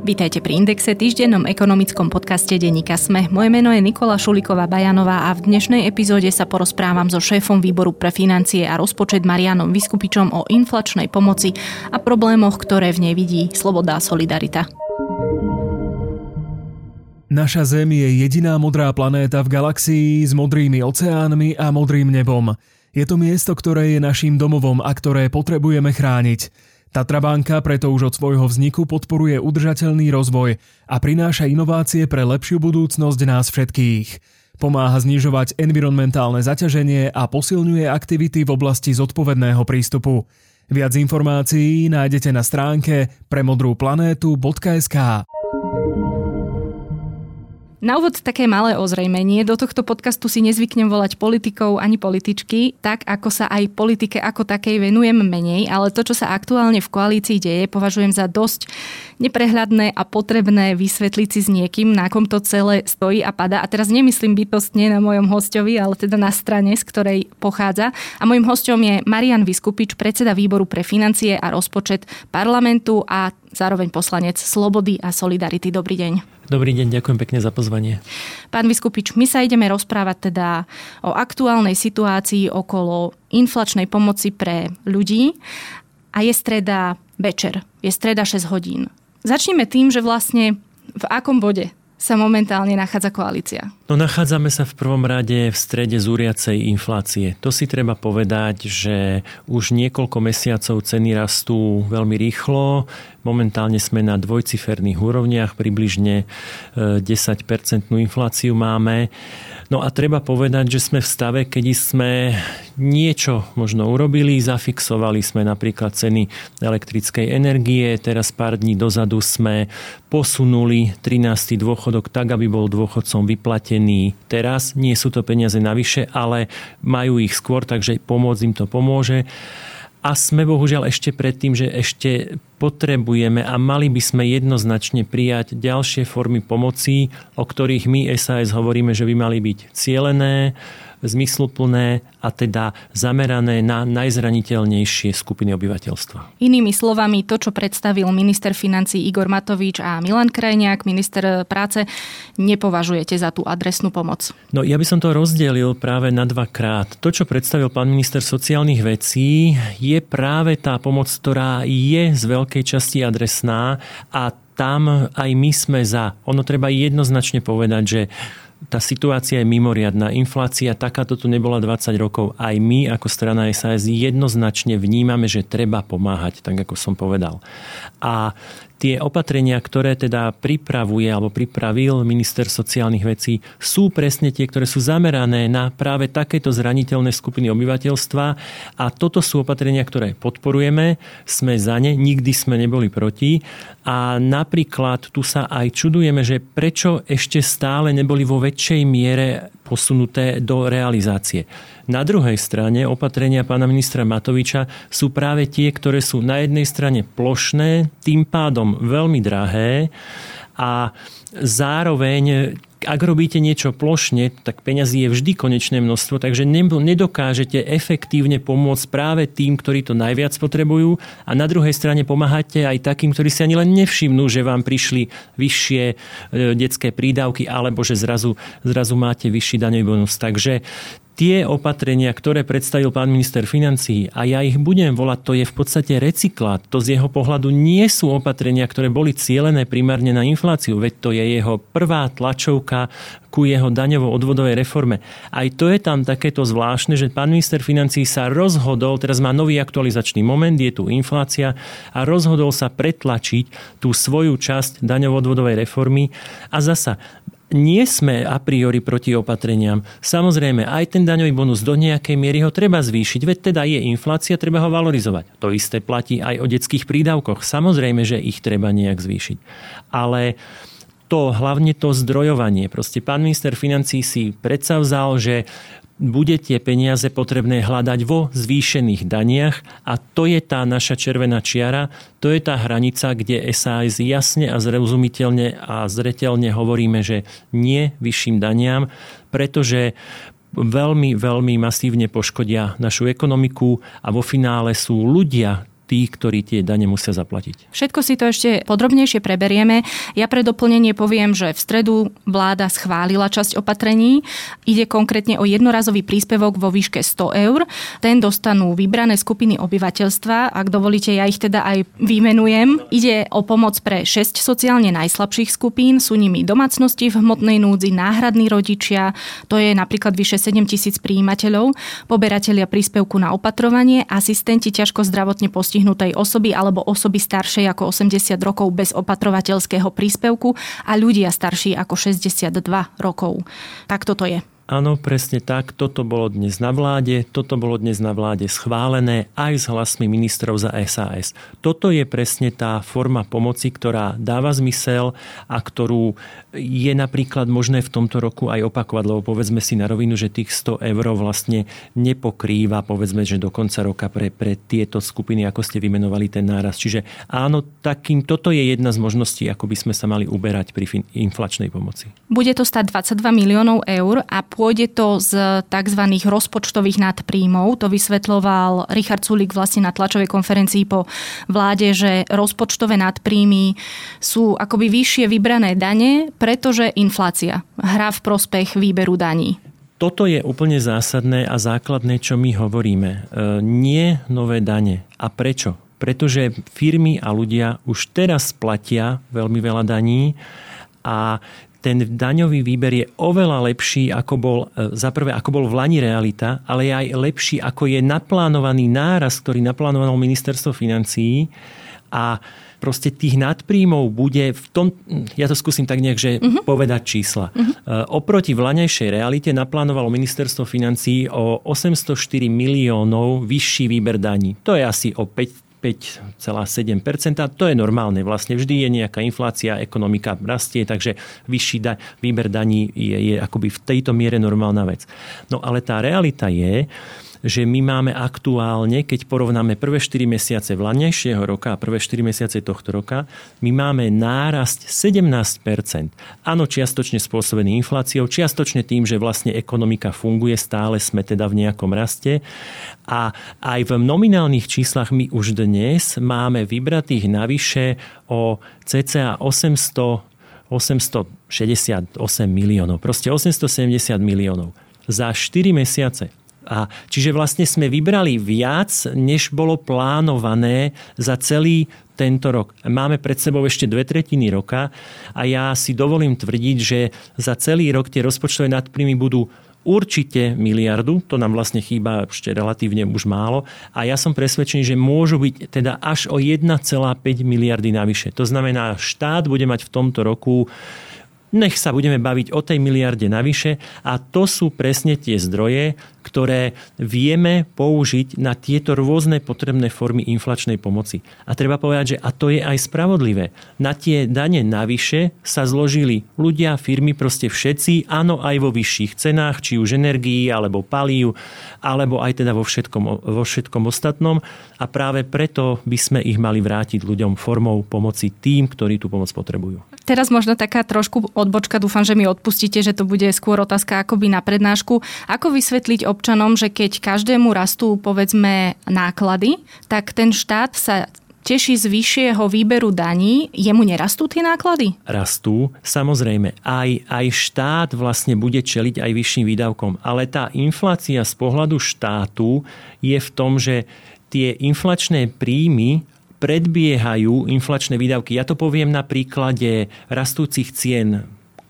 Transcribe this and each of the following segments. Vítajte pri Indexe, týždennom ekonomickom podcaste Denníka SME. Moje meno je Nikola Šulíková-Bajanová a v dnešnej epizóde sa porozprávam so šéfom výboru pre financie a rozpočet Marianom Viskupičom o inflačnej pomoci a problémoch, ktoré v nej vidí Sloboda a solidarita. Naša Zem je jediná modrá planéta v galaxii s modrými oceánmi a modrým nebom. Je to miesto, ktoré je naším domovom a ktoré potrebujeme chrániť. Tatra banka preto už od svojho vzniku podporuje udržateľný rozvoj a prináša inovácie pre lepšiu budúcnosť nás všetkých. Pomáha znižovať environmentálne zaťaženie a posilňuje aktivity v oblasti zodpovedného prístupu. Viac informácií nájdete na stránke premodruplanetu.sk. Na úvod také malé ozrejmenie. Do tohto podcastu si nezvyknem volať politikov ani političky, tak ako sa aj politike ako takej venujem menej, ale to, čo sa aktuálne v koalícii deje, považujem za dosť neprehľadné a potrebné vysvetliť si s niekým, na kom to celé stojí a padá. A teraz nemyslím bytostne na mojom hosťovi, ale teda na strane, z ktorej pochádza. A mojím hosťom je Marian Viskupič, predseda výboru pre financie a rozpočet parlamentu a zároveň poslanec Slobody a solidarity. Dobrý deň. Dobrý deň, ďakujem pekne za pozvanie. Pán Viskupič, my sa ideme rozprávať teda o aktuálnej situácii okolo inflačnej pomoci pre ľudí a je streda večer, je streda 6 hodín. Začneme tým, že vlastne v akom bode sa momentálne nachádza koalícia? No nachádzame sa v prvom rade v strede zúriacej inflácie. To si treba povedať, že už niekoľko mesiacov ceny rastú veľmi rýchlo. Momentálne sme na dvojciferných úrovniach, približne 10% infláciu máme. No a treba povedať, že sme v stave, kedy sme niečo možno urobili, zafixovali sme napríklad ceny elektrickej energie, teraz pár dní dozadu sme posunuli 13. dôchodok tak, aby bol dôchodcom vyplatený teraz. Nie sú to peniaze navyše, ale majú ich skôr, takže pomoc im to pomôže. A sme bohužiaľ ešte pred tým, že ešte potrebujeme a mali by sme jednoznačne prijať ďalšie formy pomoci, o ktorých my SAS hovoríme, že by mali byť cielené, zmysluplné a teda zamerané na najzraniteľnejšie skupiny obyvateľstva. Inými slovami, to, čo predstavil minister financií Igor Matovič a Milan Krajniak, minister práce, nepovažujete za tú adresnú pomoc? No ja by som to rozdelil práve na dvakrát. To, čo predstavil pán minister sociálnych vecí, je práve tá pomoc, ktorá je z veľkej časti adresná a tam aj my sme za. Ono treba jednoznačne povedať, že tá situácia je mimoriadna. Inflácia takáto tu nebola 20 rokov. Aj my ako strana SAS jednoznačne vnímame, že treba pomáhať, tak ako som povedal. A tie opatrenia, ktoré teda pripravuje alebo pripravil minister sociálnych vecí, sú presne tie, ktoré sú zamerané na práve takéto zraniteľné skupiny obyvateľstva. A toto sú opatrenia, ktoré podporujeme, sme za ne, nikdy sme neboli proti. A napríklad tu sa aj čudujeme, že prečo ešte stále neboli vo väčšej miere posunuté do realizácie. Na druhej strane opatrenia pána ministra Matoviča sú práve tie, ktoré sú na jednej strane plošné, tým pádom veľmi drahé a zároveň ak robíte niečo plošne, tak peňazí je vždy konečné množstvo, takže nedokážete efektívne pomôcť práve tým, ktorí to najviac potrebujú a na druhej strane pomáhate aj takým, ktorí si ani len nevšimnú, že vám prišli vyššie detské prídavky alebo že zrazu máte vyšší daňový bonus. Takže tie opatrenia, ktoré predstavil pán minister financií, a ja ich budem volať, to je v podstate recyklát. To z jeho pohľadu nie sú opatrenia, ktoré boli cielené primárne na infláciu, veď to je jeho prvá tlačovka ku jeho daňovo-odvodovej reforme. Aj to je tam takéto zvláštne, že pán minister financií sa rozhodol, teraz má nový aktualizačný moment, je tu inflácia a rozhodol sa pretlačiť tú svoju časť daňovo-odvodovej reformy a zasa nie sme a priori proti opatreniam. Samozrejme, aj ten daňový bonus do nejakej miery ho treba zvýšiť, veď teda je inflácia, treba ho valorizovať. To isté platí aj o detských prídavkoch. Samozrejme, že ich treba nejak zvýšiť. Ale to, hlavne to zdrojovanie. Proste pán minister financií si predsavzal, že bude tie peniaze potrebné hľadať vo zvýšených daniach a to je tá naša červená čiara, to je tá hranica, kde SAS jasne a zrozumiteľne a zreteľne hovoríme, že nie vyšším daniam, pretože veľmi, veľmi masívne poškodia našu ekonomiku a vo finále sú ľudia, tých, ktorí tie dane musia zaplatiť. Všetko si to ešte podrobnejšie preberieme. Ja pre doplnenie poviem, že v stredu vláda schválila časť opatrení. Ide konkrétne o jednorazový príspevok vo výške 100 eur. Ten dostanú vybrané skupiny obyvateľstva. Ak dovolíte, ja ich teda aj vymenujem. Ide o pomoc pre 6 sociálne najslabších skupín. Sú nimi domácnosti v hmotnej núdzi, náhradní rodičia. To je napríklad vyše 7 000 prijímateľov, poberatelia príspevku na opatrovanie, asistenti ťažko zdravotne postihnutej osoby alebo osoby staršej ako 80 rokov bez opatrovateľského príspevku a ľudia starší ako 62 rokov. Tak toto je. Áno, presne tak. Toto bolo dnes na vláde schválené aj s hlasmi ministrov za SAS. Toto je presne tá forma pomoci, ktorá dáva zmysel a ktorú je napríklad možné v tomto roku aj opakovať, lebo povedzme si na rovinu, že tých 100 eur vlastne nepokrýva, povedzme, že do konca roka pre tieto skupiny, ako ste vymenovali ten náraz. Čiže áno, toto je jedna z možností, ako by sme sa mali uberať pri inflačnej pomoci. Bude to stať 22 miliónov eur a pôjde to z tzv. Rozpočtových nadpríjmov. To vysvetľoval Richard Sulík vlastne na tlačovej konferencii po vláde, že rozpočtové nadpríjmy sú akoby vyššie vybrané dane, pretože inflácia hrá v prospech výberu daní. Toto je úplne zásadné a základné, čo my hovoríme. Nie nové dane. A prečo? Pretože firmy a ľudia už teraz platia veľmi veľa daní a ten daňový výber je oveľa lepší, ako bol vlani realita, ale je aj lepší, ako je naplánovaný náraz, ktorý naplánovalo ministerstvo financií a proste tých nadpríjmov bude v tom, ja to skúsim tak nejak, že povedať čísla. Oproti vlaňajšej realite naplánovalo ministerstvo financií o 804 miliónov vyšší výber daní. To je asi o 5,7%. To je normálne. Vlastne vždy je nejaká inflácia, ekonomika rastie, takže vyšší výber daní je akoby v tejto miere normálna vec. No ale tá realita je, že my máme aktuálne, keď porovnáme prvé 4 mesiace vlaňajšieho roka a prvé 4 mesiace tohto roka, my máme nárast 17%. Áno, čiastočne spôsobený infláciou, čiastočne tým, že vlastne ekonomika funguje, stále sme teda v nejakom raste. A aj v nominálnych číslach my už dnes máme vybratých navyše o cca 868 miliónov. Proste 870 miliónov za 4 mesiace. A čiže vlastne sme vybrali viac, než bolo plánované za celý tento rok. Máme pred sebou ešte 2/3 roka a ja si dovolím tvrdiť, že za celý rok tie rozpočtové nadpríjmy budú určite miliardu, to nám vlastne chýba ešte relatívne už málo a ja som presvedčený, že môžu byť teda až o 1,5 miliardy navyše. To znamená, štát bude mať v tomto roku, nech sa budeme baviť o tej miliarde navyše a to sú presne tie zdroje, ktoré vieme použiť na tieto rôzne potrebné formy inflačnej pomoci. A treba povedať, že a to je aj spravodlivé. Na tie dane navyše sa zložili ľudia, firmy, proste všetci, áno, aj vo vyšších cenách, či už energií, alebo palív, alebo aj teda vo všetkom ostatnom a práve preto by sme ich mali vrátiť ľuďom formou pomoci tým, ktorí tú pomoc potrebujú. Teraz možno taká trošku odbočka, dúfam, že mi odpustíte, že to bude skôr otázka akoby na prednášku. Ako vysvetliť občanom, že keď každému rastú povedzme náklady, tak ten štát sa teší z vyššieho výberu daní, jemu nerastú tie náklady? Rastú, samozrejme. Aj štát vlastne bude čeliť aj vyšším výdavkom. Ale tá inflácia z pohľadu štátu je v tom, že tie inflačné príjmy predbiehajú inflačné výdavky. Ja to poviem na príklade rastúcich cien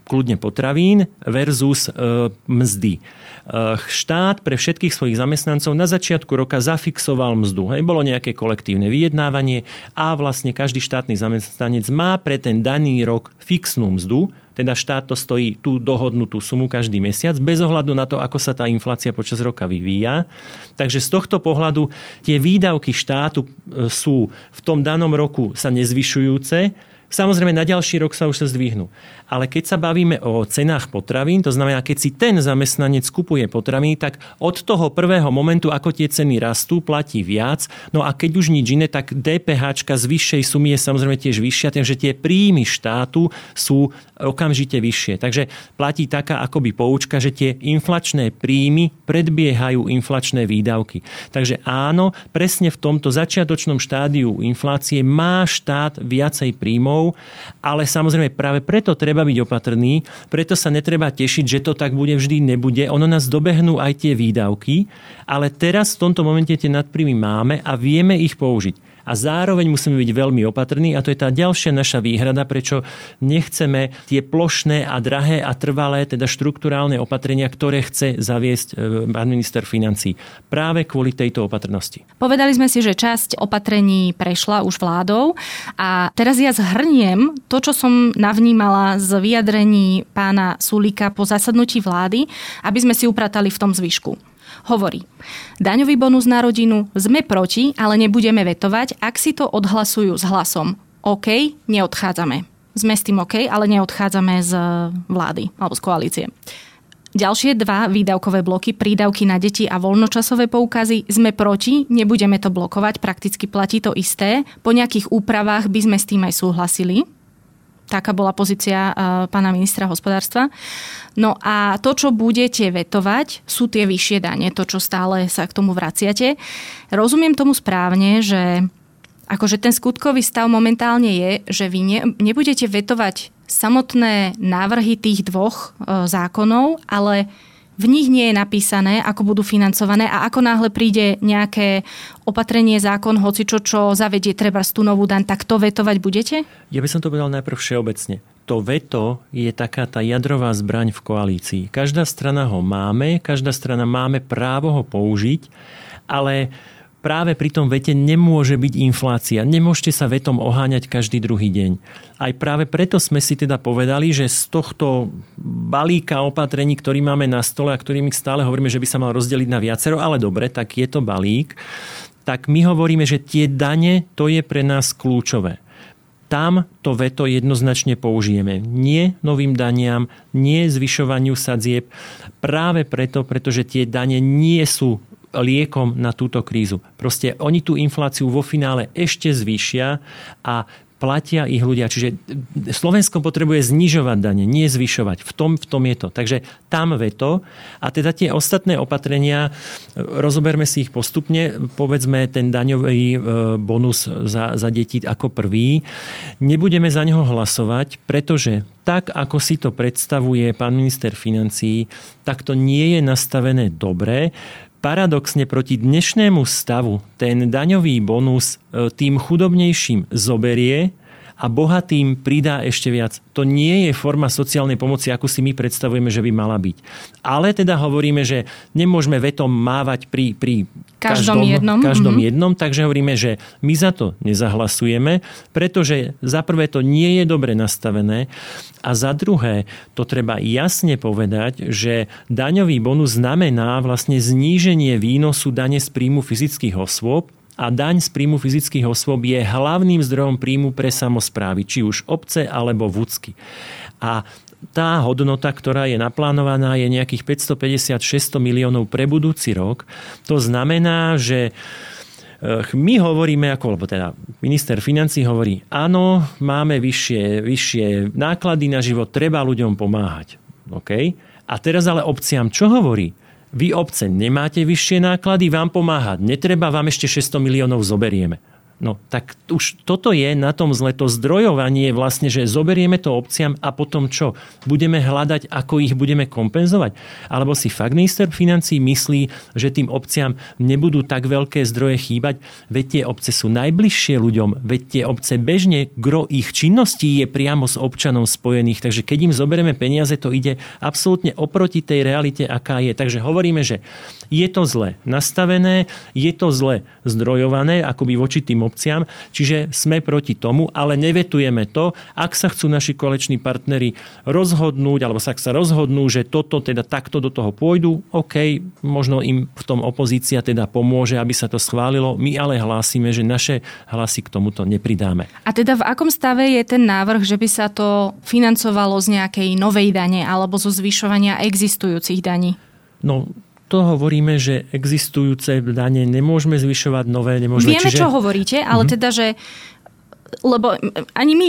kľudne potravín versus mzdy. Štát pre všetkých svojich zamestnancov na začiatku roka zafixoval mzdu. Hej, bolo nejaké kolektívne vyjednávanie a vlastne každý štátny zamestnanec má pre ten daný rok fixnú mzdu. Teda štát to stojí tú dohodnutú sumu každý mesiac, bez ohľadu na to, ako sa tá inflácia počas roka vyvíja. Takže z tohto pohľadu tie výdavky štátu sú v tom danom roku sa nezvyšujúce, Samozrejme, na ďalší rok sa už sa zdvihnú. Ale keď sa bavíme o cenách potravín, to znamená, keď si ten zamestnanec kupuje potraviny, tak od toho prvého momentu, ako tie ceny rastú, platí viac. No a keď už nič iné, tak DPHčka z vyššej sumy je samozrejme tiež vyššia, tým, že tie príjmy štátu sú okamžite vyššie. Takže platí taká akoby poučka, že tie inflačné príjmy predbiehajú inflačné výdavky. Takže áno, presne v tomto začiatočnom štádiu inflácie má štát viacej príjmov, ale samozrejme práve preto treba byť opatrný, preto sa netreba tešiť, že to tak bude, vždy nebude. Ono nás dobehnú aj tie výdavky, ale teraz v tomto momente tie nadpríjmy máme a vieme ich použiť. A zároveň musíme byť veľmi opatrní a to je tá ďalšia naša výhrada, prečo nechceme tie plošné a drahé a trvalé, teda štrukturálne opatrenia, ktoré chce zaviesť minister financií. Práve kvôli tejto opatrnosti. Povedali sme si, že časť opatrení prešla už vládou a teraz ja zhrniem to, čo som navnímala z vyjadrení pána Sulíka po zasadnutí vlády, aby sme si upratali v tom zvyšku. Hovorí, daňový bonus na rodinu sme proti, ale nebudeme vetovať, ak si to odhlasujú s hlasom OK, neodchádzame. Sme s tým OK, ale neodchádzame z vlády alebo z koalície. Ďalšie dva výdavkové bloky, prídavky na deti a voľnočasové poukazy, sme proti, nebudeme to blokovať, prakticky platí to isté. Po nejakých úpravách by sme s tým aj súhlasili. Taká bola pozícia pána ministra hospodárstva. No a to, čo budete vetovať, sú tie vyššie dane, to, čo stále sa k tomu vraciate. Rozumiem tomu správne, že akože ten skutkový stav momentálne je, že vy nebudete vetovať samotné návrhy tých dvoch zákonov, ale v nich nie je napísané, ako budú financované a ako náhle príde nejaké opatrenie, zákon, hocičo, čo zavedie treba tú novú daň, tak to vetovať budete? Ja by som to povedal najprv všeobecne. To veto je taká tá jadrová zbraň v koalícii. Každá strana ho máme, každá strana máme právo ho použiť, ale práve pri tom vete nemôže byť inflácia. Nemôžete sa vetom oháňať každý druhý deň. Aj práve preto sme si teda povedali, že z tohto balíka opatrení, ktorý máme na stole a ktorými stále hovoríme, že by sa mal rozdeliť na viacero, ale dobre, tak je to balík, tak my hovoríme, že tie dane, to je pre nás kľúčové. Tam to veto jednoznačne použijeme. Nie novým daniam, nie zvyšovaniu sadzieb. Práve preto, pretože tie dane nie sú liekom na túto krízu. Proste oni tú infláciu vo finále ešte zvýšia a platia ich ľudia. Čiže Slovensko potrebuje znižovať dane, nie zvyšovať. V tom je to. Takže tam veto. A teda tie ostatné opatrenia, rozoberme si ich postupne. Povedzme ten daňový bonus za deti ako prvý. Nebudeme za neho hlasovať, pretože tak, ako si to predstavuje pán minister financií, tak to nie je nastavené dobre. Paradoxne proti dnešnému stavu ten daňový bonus tým chudobnejším zoberie a bohatým pridá ešte viac. To nie je forma sociálnej pomoci, ako si my predstavujeme, že by mala byť. Ale teda hovoríme, že nemôžeme vetom mávať pri každom jednom, takže hovoríme, že my za to nezahlasujeme, pretože za prvé to nie je dobre nastavené a za druhé to treba jasne povedať, že daňový bonus znamená vlastne zníženie výnosu dane z príjmu fyzických osôb. A daň z príjmu fyzických osôb je hlavným zdrojom príjmu pre samosprávy, či už obce alebo vúcky. A tá hodnota, ktorá je naplánovaná, je nejakých 550-600 miliónov pre budúci rok. To znamená, že my hovoríme, alebo teda minister financií hovorí, áno, máme vyššie náklady na život, treba ľuďom pomáhať. Okay? A teraz ale obciam čo hovorí? Vy obce nemáte vyššie náklady, vám pomáhať netreba, vám ešte 600 miliónov zoberieme. No tak už toto je na tom zle, to zdrojovanie vlastne, že zoberieme to obciam a potom čo? Budeme hľadať, ako ich budeme kompenzovať? Alebo si fakt minister financií myslí, že tým obciam nebudú tak veľké zdroje chýbať? Veď tie obce sú najbližšie ľuďom, veď tie obce bežne, gro ich činností je priamo s občanom spojených, takže keď im zoberieme peniaze, to ide absolútne oproti tej realite, aká je. Takže hovoríme, že je to zle nastavené, je to zle zdrojované, akoby voči tým obciam. Čiže sme proti tomu, ale nevetujeme to, ak sa chcú naši koaliční partneri rozhodnúť, alebo ak sa rozhodnú, že toto teda takto do toho pôjdu, OK, možno im v tom opozícia teda pomôže, aby sa to schválilo. My ale hlásime, že naše hlasy k tomuto nepridáme. A teda v akom stave je ten návrh, že by sa to financovalo z nejakej novej dane alebo zo zvyšovania existujúcich daní? No, to hovoríme, že existujúce dane nemôžeme zvyšovať, nové nemôžeme. Vieme, čiže... čo hovoríte, ale teda, že lebo ani my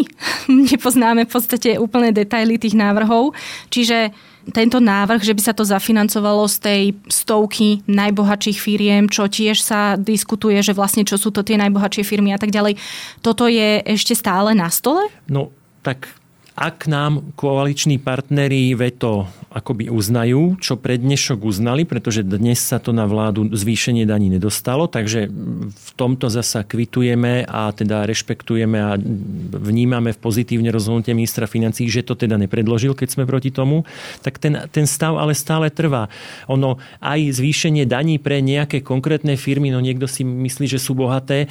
nepoznáme v podstate úplné detaily tých návrhov, čiže tento návrh, že by sa to zafinancovalo z tej stovky najbohatších firiem, čo tiež sa diskutuje, že vlastne čo sú to tie najbohatšie firmy a tak ďalej, toto je ešte stále na stole? No, tak ak nám koaliční partneri veto akoby uznajú, čo pred dnešok uznali, pretože dnes sa to na vládu zvýšenie daní nedostalo, takže v tomto zasa kvitujeme a teda rešpektujeme a vnímame v pozitívne rozhodnutie ministra financií, že to teda nepredložil, keď sme proti tomu, tak ten stav ale stále trvá. Ono aj zvýšenie daní pre nejaké konkrétne firmy, no niekto si myslí, že sú bohaté,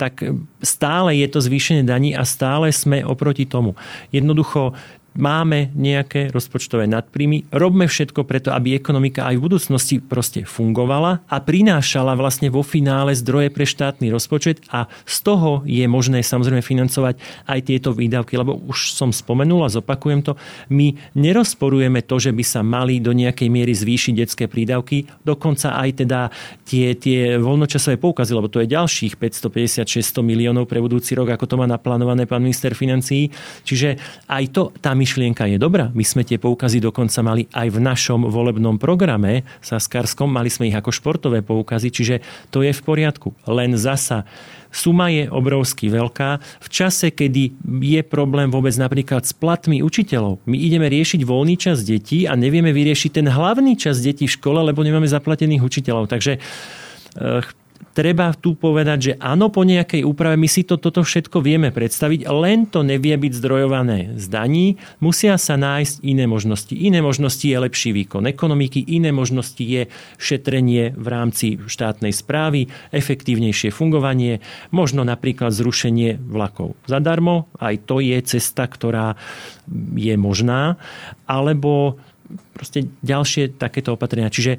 tak stále je to zvýšenie daní a stále sme oproti tomu. Jednoducho máme nejaké rozpočtové nadpríjmy. Robme všetko preto, aby ekonomika aj v budúcnosti proste fungovala a prinášala vlastne vo finále zdroje pre štátny rozpočet a z toho je možné samozrejme financovať aj tieto výdavky, lebo už som spomenul a zopakujem to. My nerozporujeme to, že by sa mali do nejakej miery zvýšiť detské prídavky, dokonca aj teda tie voľnočasové poukazy, lebo to je ďalších 550-600 miliónov pre budúci rok, ako to má naplánované pán minister financií. Čiže aj to tam myšlienka je dobrá. My sme tie poukazy dokonca mali aj v našom volebnom programe saskarskom. Mali sme ich ako športové poukazy, čiže to je v poriadku. Len zasa suma je obrovsky veľká. V čase, kedy je problém vôbec napríklad s platmi učiteľov, my ideme riešiť voľný čas detí a nevieme vyriešiť ten hlavný čas detí v škole, lebo nemáme zaplatených učiteľov. Takže treba tu povedať, že áno, po nejakej úprave my si toto všetko vieme predstaviť, len to nevie byť zdrojované z daní. Musia sa nájsť iné možnosti. Iné možnosti je lepší výkon ekonomiky, iné možnosti je šetrenie v rámci štátnej správy, efektívnejšie fungovanie, možno napríklad zrušenie vlakov zadarmo, aj to je cesta, ktorá je možná, alebo proste ďalšie takéto opatrenia. Čiže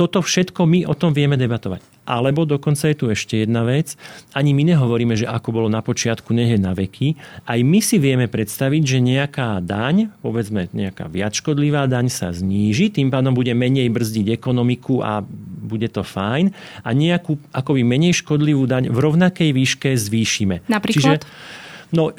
toto všetko my o tom vieme debatovať. Alebo dokonca je tu ešte jedna vec. Ani my nehovoríme, že ako bolo na počiatku, nech je na veky. Aj my si vieme predstaviť, že nejaká daň, povedzme nejaká viac škodlivá daň sa zníži, tým pádom bude menej brzdiť ekonomiku a bude to fajn. A nejakú akoby menej škodlivú daň v rovnakej výške zvýšime. Napríklad?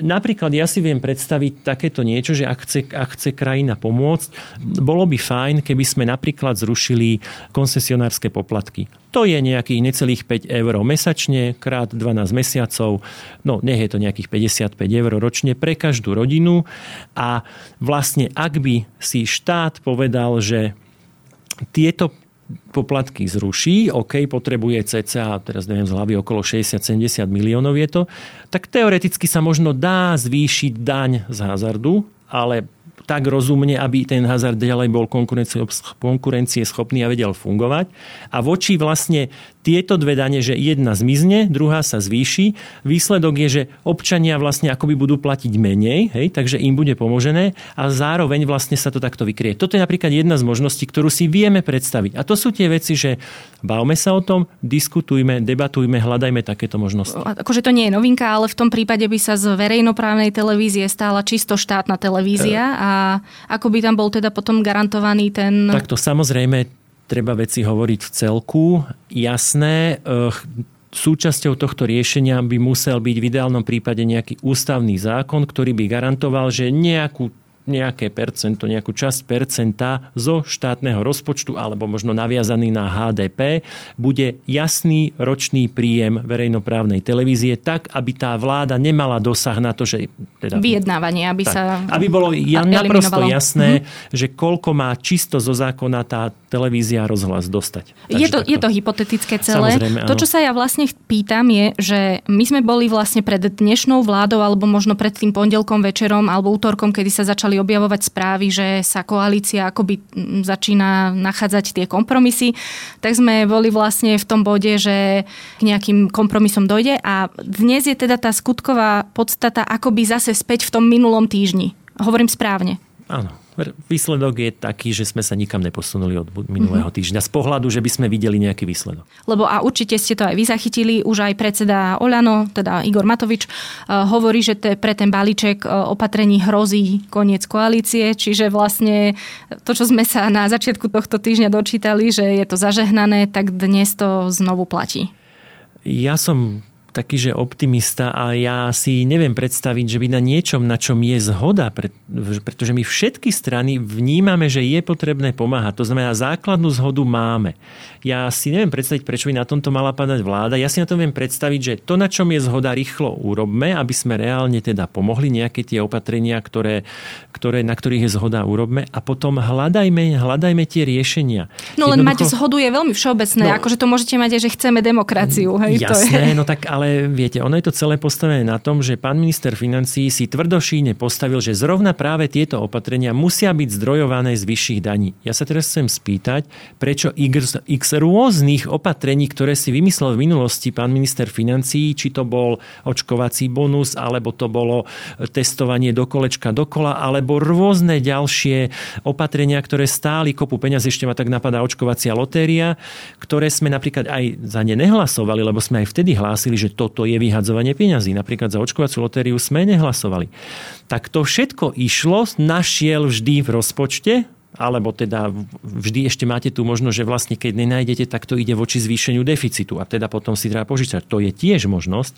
Napríklad ja si viem predstaviť takéto niečo, že ak chce krajina pomôcť, bolo by fajn, keby sme napríklad zrušili koncesionárske poplatky. To je nejakých necelých 5 eur mesačne, krát 12 mesiacov, nech je to nejakých 55 eur ročne pre každú rodinu a vlastne ak by si štát povedal, že tieto poplatky zruší, OK, potrebuje cca, teraz neviem z hlavy, okolo 60-70 miliónov je to, tak teoreticky sa možno dá zvýšiť daň z hazardu, ale tak rozumne, aby ten hazard ďalej bol konkurencieschopný a vedel fungovať. A voči vlastne tieto dve dane, že jedna zmizne, druhá sa zvýši, výsledok je, že občania vlastne akoby budú platiť menej, hej, takže im bude pomožené a zároveň vlastne sa to takto vykrie. Toto je napríklad jedna z možností, ktorú si vieme predstaviť. A to sú tie veci, že bavme sa o tom, diskutujme, debatujme, hľadajme takéto možnosti. Akože to nie je novinka, ale v tom prípade by sa z verejnoprávnej televízie stála čisto štátna televízia. A ako by tam bol teda potom garantovaný ten... Takto samozrejme treba veci hovoriť v celku. Jasné, súčasťou tohto riešenia by musel byť v ideálnom prípade nejaký ústavný zákon, ktorý by garantoval, že nejaké percento, nejakú časť percenta zo štátneho rozpočtu alebo možno naviazaný na HDP bude jasný ročný príjem verejnoprávnej televízie tak, aby tá vláda nemala dosah na to, že... Teda, vyjednávanie, aby tak, sa... Aby bolo naprosto jasné, že koľko má čisto zo zákona tá televízia rozhlas dostať. Je to hypotetické celé. To, čo sa ja vlastne pýtam je, že my sme boli vlastne pred dnešnou vládou alebo možno pred tým pondelkom večerom alebo útorkom, kedy sa začali mali objavovať správy, že sa koalícia akoby začína nachádzať tie kompromisy, tak sme boli vlastne v tom bode, že k nejakým kompromisom dojde a dnes je teda tá skutková podstata akoby zase späť v tom minulom týždni. Hovorím správne. Áno. Výsledok je taký, že sme sa nikam neposunuli od minulého týždňa z pohľadu, že by sme videli nejaký výsledok. Lebo a určite ste to aj vy zachytili, už aj predseda Oľano, teda Igor Matovič, hovorí, že pre ten balíček opatrení hrozí koniec koalície, čiže vlastne to, čo sme sa na začiatku tohto týždňa dočítali, že je to zažehnané, tak dnes to znovu platí. Ja som taký, že optimista a ja si neviem predstaviť, že by na niečom, na čom je zhoda, pretože my všetky strany vnímame, že je potrebné pomáhať. To znamená, základnú zhodu máme. Ja si neviem predstaviť, prečo by na tomto mala padať vláda. Ja si na to viem predstaviť, že to, na čom je zhoda, rýchlo urobme, aby sme reálne teda pomohli nejaké tie opatrenia, ktoré, na ktorých je zhoda, urobme a potom hľadajme tie riešenia. No len mať zhodu je veľmi všeobecné. No, akože to môžete mať aj, že chceme demokraciu. Hej, jasné, to je. No tak ale viete, ono je to celé postavené na tom, že pán minister financií si tvrdošíne postavil, že zrovna práve tieto opatrenia musia byť zdrojované z vyšších daní. Ja sa teraz chcem spýtať, prečo x rôznych opatrení, ktoré si vymyslel v minulosti pán minister financií, či to bol očkovací bonus, alebo to bolo testovanie do kolečka dokola, alebo rôzne ďalšie opatrenia, ktoré stáli kopu peňazí, ešte ma tak napadá očkovacia lotéria, ktoré sme napríklad aj za ne nehlasovali, lebo sme aj vtedy hlásili, že toto je vyhadzovanie peňazí. Napríklad za očkovaciu lotériu sme nehlasovali. Tak to všetko išlo, našiel vždy v rozpočte, alebo teda vždy ešte máte tu možnosť, že vlastne keď nenájdete, tak to ide voči zvýšeniu deficitu a teda potom si treba požičať. To je tiež možnosť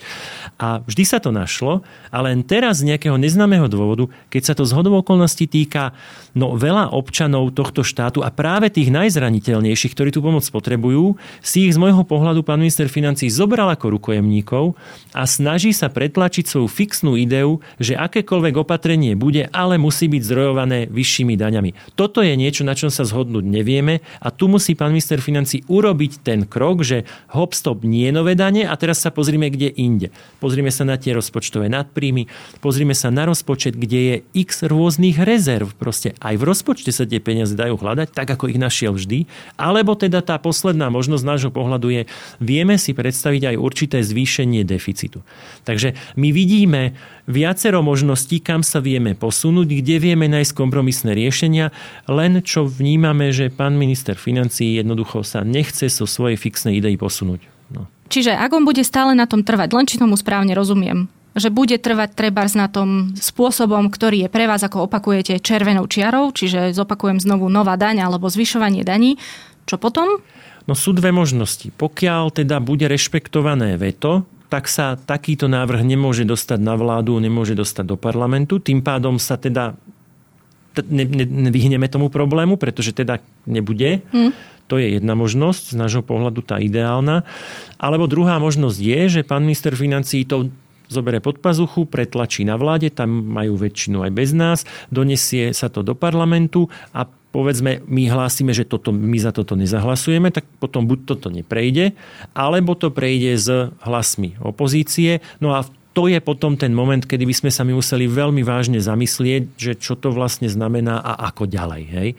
a vždy sa to našlo, ale len teraz z nejakého neznámeho dôvodu, keď sa to zhodou okolností týka veľa občanov tohto štátu a práve tých najzraniteľnejších, ktorí tú pomoc potrebujú, si ich z môjho pohľadu pán minister financií zobral ako rukojemníkov a snaží sa pretlačiť svoju fixnú ideu, že akékoľvek opatrenie bude, ale musí byť zdrojované vyššími daňami. Toto je niečo, na čom sa zhodnúť nevieme a tu musí pán minister financií urobiť ten krok, že hop, stop, nie nové dane a teraz sa pozrime, kde inde. Pozrime sa na tie rozpočtové nadpríjmy, pozrime sa na rozpočet, kde je x rôznych rezerv. Proste aj v rozpočte sa tie peniaze dajú hľadať, tak ako ich našiel vždy. Alebo teda tá posledná možnosť z nášho pohľadu je, vieme si predstaviť aj určité zvýšenie deficitu. Takže my vidíme viacero možností, kam sa vieme posunúť, kde vieme nájsť kompromisné riešenia. Len čo vnímame, že pán minister financií jednoducho sa nechce so svojej fixnej idei posunúť. No. Čiže ak on bude stále na tom trvať, len či tomu správne rozumiem, že bude trvať trebárs na tom spôsobom, ktorý je pre vás, ako opakujete, červenou čiarou, čiže zopakujem znovu nová daň alebo zvyšovanie daní, čo potom? No sú dve možnosti. Pokiaľ teda bude rešpektované veto, tak sa takýto návrh nemôže dostať na vládu, nemôže dostať do parlamentu, tým pádom sa teda nevyhneme tomu problému, pretože teda nebude. To je jedna možnosť, z nášho pohľadu tá ideálna. Alebo druhá možnosť je, že pán minister financií to zobere pod pazuchu, pretlačí na vláde, tam majú väčšinu aj bez nás, donesie sa to do parlamentu a povedzme, my hlásime, že my za toto nezahlasujeme, tak potom buď toto neprejde, alebo to prejde s hlasmi opozície. No a to je potom ten moment, kedy by sme sa museli veľmi vážne zamyslieť, že čo to vlastne znamená a ako ďalej. Hej?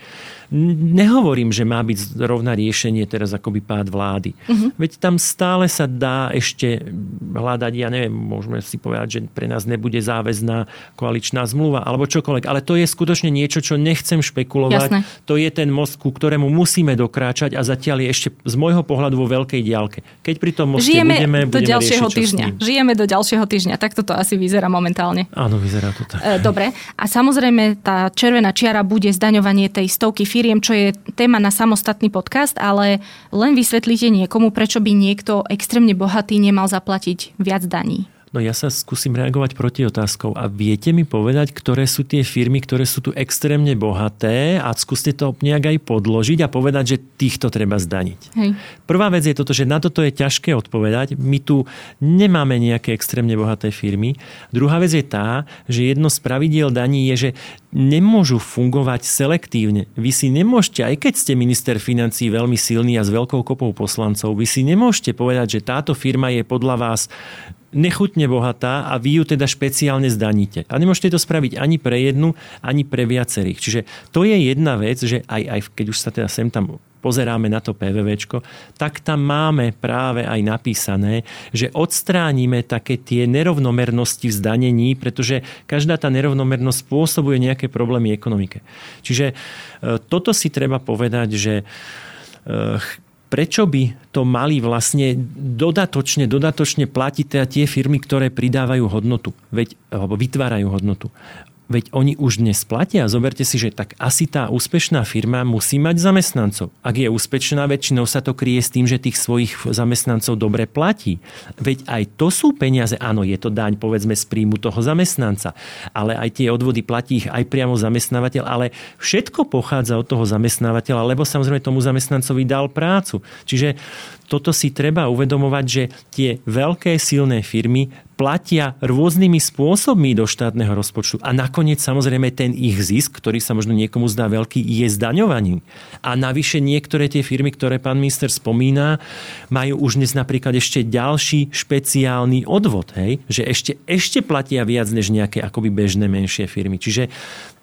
Nehovorím, že má byť rovná riešenie teraz akoby pád vlády. Veď tam stále sa dá ešte hľadať, ja neviem, môžeme si povedať, že pre nás nebude záväzná koaličná zmluva alebo čokoľvek. Ale to je skutočne niečo, čo nechcem špekulovať. Jasné. To je ten most, ku ktorému musíme dokráčať a zatiaľ je ešte z môjho pohľadu vo veľkej diaľke. Keď pri tom moste budeme ďalšieho týždňa. Žijeme do ďalšieho týždňa. A takto to asi vyzerá momentálne. Áno, vyzerá to tak. Dobre. A samozrejme tá červená čiara bude zdaňovanie tej stovky firiem, čo je téma na samostatný podcast, ale len vysvetlíte niekomu, prečo by niekto extrémne bohatý nemal zaplatiť viac daní. No ja sa skúsim reagovať proti otázkou. A viete mi povedať, ktoré sú tie firmy, ktoré sú tu extrémne bohaté a skúste to nejak aj podložiť a povedať, že týchto treba zdaniť. Hej. Prvá vec je toto, že na toto je ťažké odpovedať. My tu nemáme nejaké extrémne bohaté firmy. Druhá vec je tá, že jedno z pravidiel daní je, že nemôžu fungovať selektívne. Vy si nemôžete, aj keď ste minister financií veľmi silný a s veľkou kopou poslancov, vy si nemôžete povedať, že táto firma je podľa vás nechutne bohatá a vy ju teda špeciálne zdaníte. A nemôžete to spraviť ani pre jednu, ani pre viacerých. Čiže to je jedna vec, že aj keď už sa teda sem tam pozeráme na to PVVčko, tak tam máme práve aj napísané, že odstránime také tie nerovnomernosti v zdanení, pretože každá tá nerovnomernosť spôsobuje nejaké problémy ekonomike. Čiže toto si treba povedať, že prečo by to mali vlastne dodatočne platiť teda tie firmy, ktoré pridávajú hodnotu, alebo vytvárajú hodnotu. Veď oni už dnes platia. Zoberte si, že tak asi tá úspešná firma musí mať zamestnancov. Ak je úspešná, väčšinou sa to kryje s tým, že tých svojich zamestnancov dobre platí. Veď aj to sú peniaze. Áno, je to daň, povedzme, z príjmu toho zamestnanca. Ale aj tie odvody platí ich aj priamo zamestnávateľ. Ale všetko pochádza od toho zamestnávateľa, lebo samozrejme tomu zamestnancovi dal prácu. Čiže toto si treba uvedomovať, že tie veľké silné firmy platia rôznymi spôsobmi do štátneho rozpočtu. A nakoniec samozrejme ten ich zisk, ktorý sa možno niekomu zdá veľký, je zdaňovaný. A navyše niektoré tie firmy, ktoré pán minister spomína, majú už dnes napríklad ešte ďalší špeciálny odvod. Hej? Že ešte platia viac než nejaké akoby bežné menšie firmy. Čiže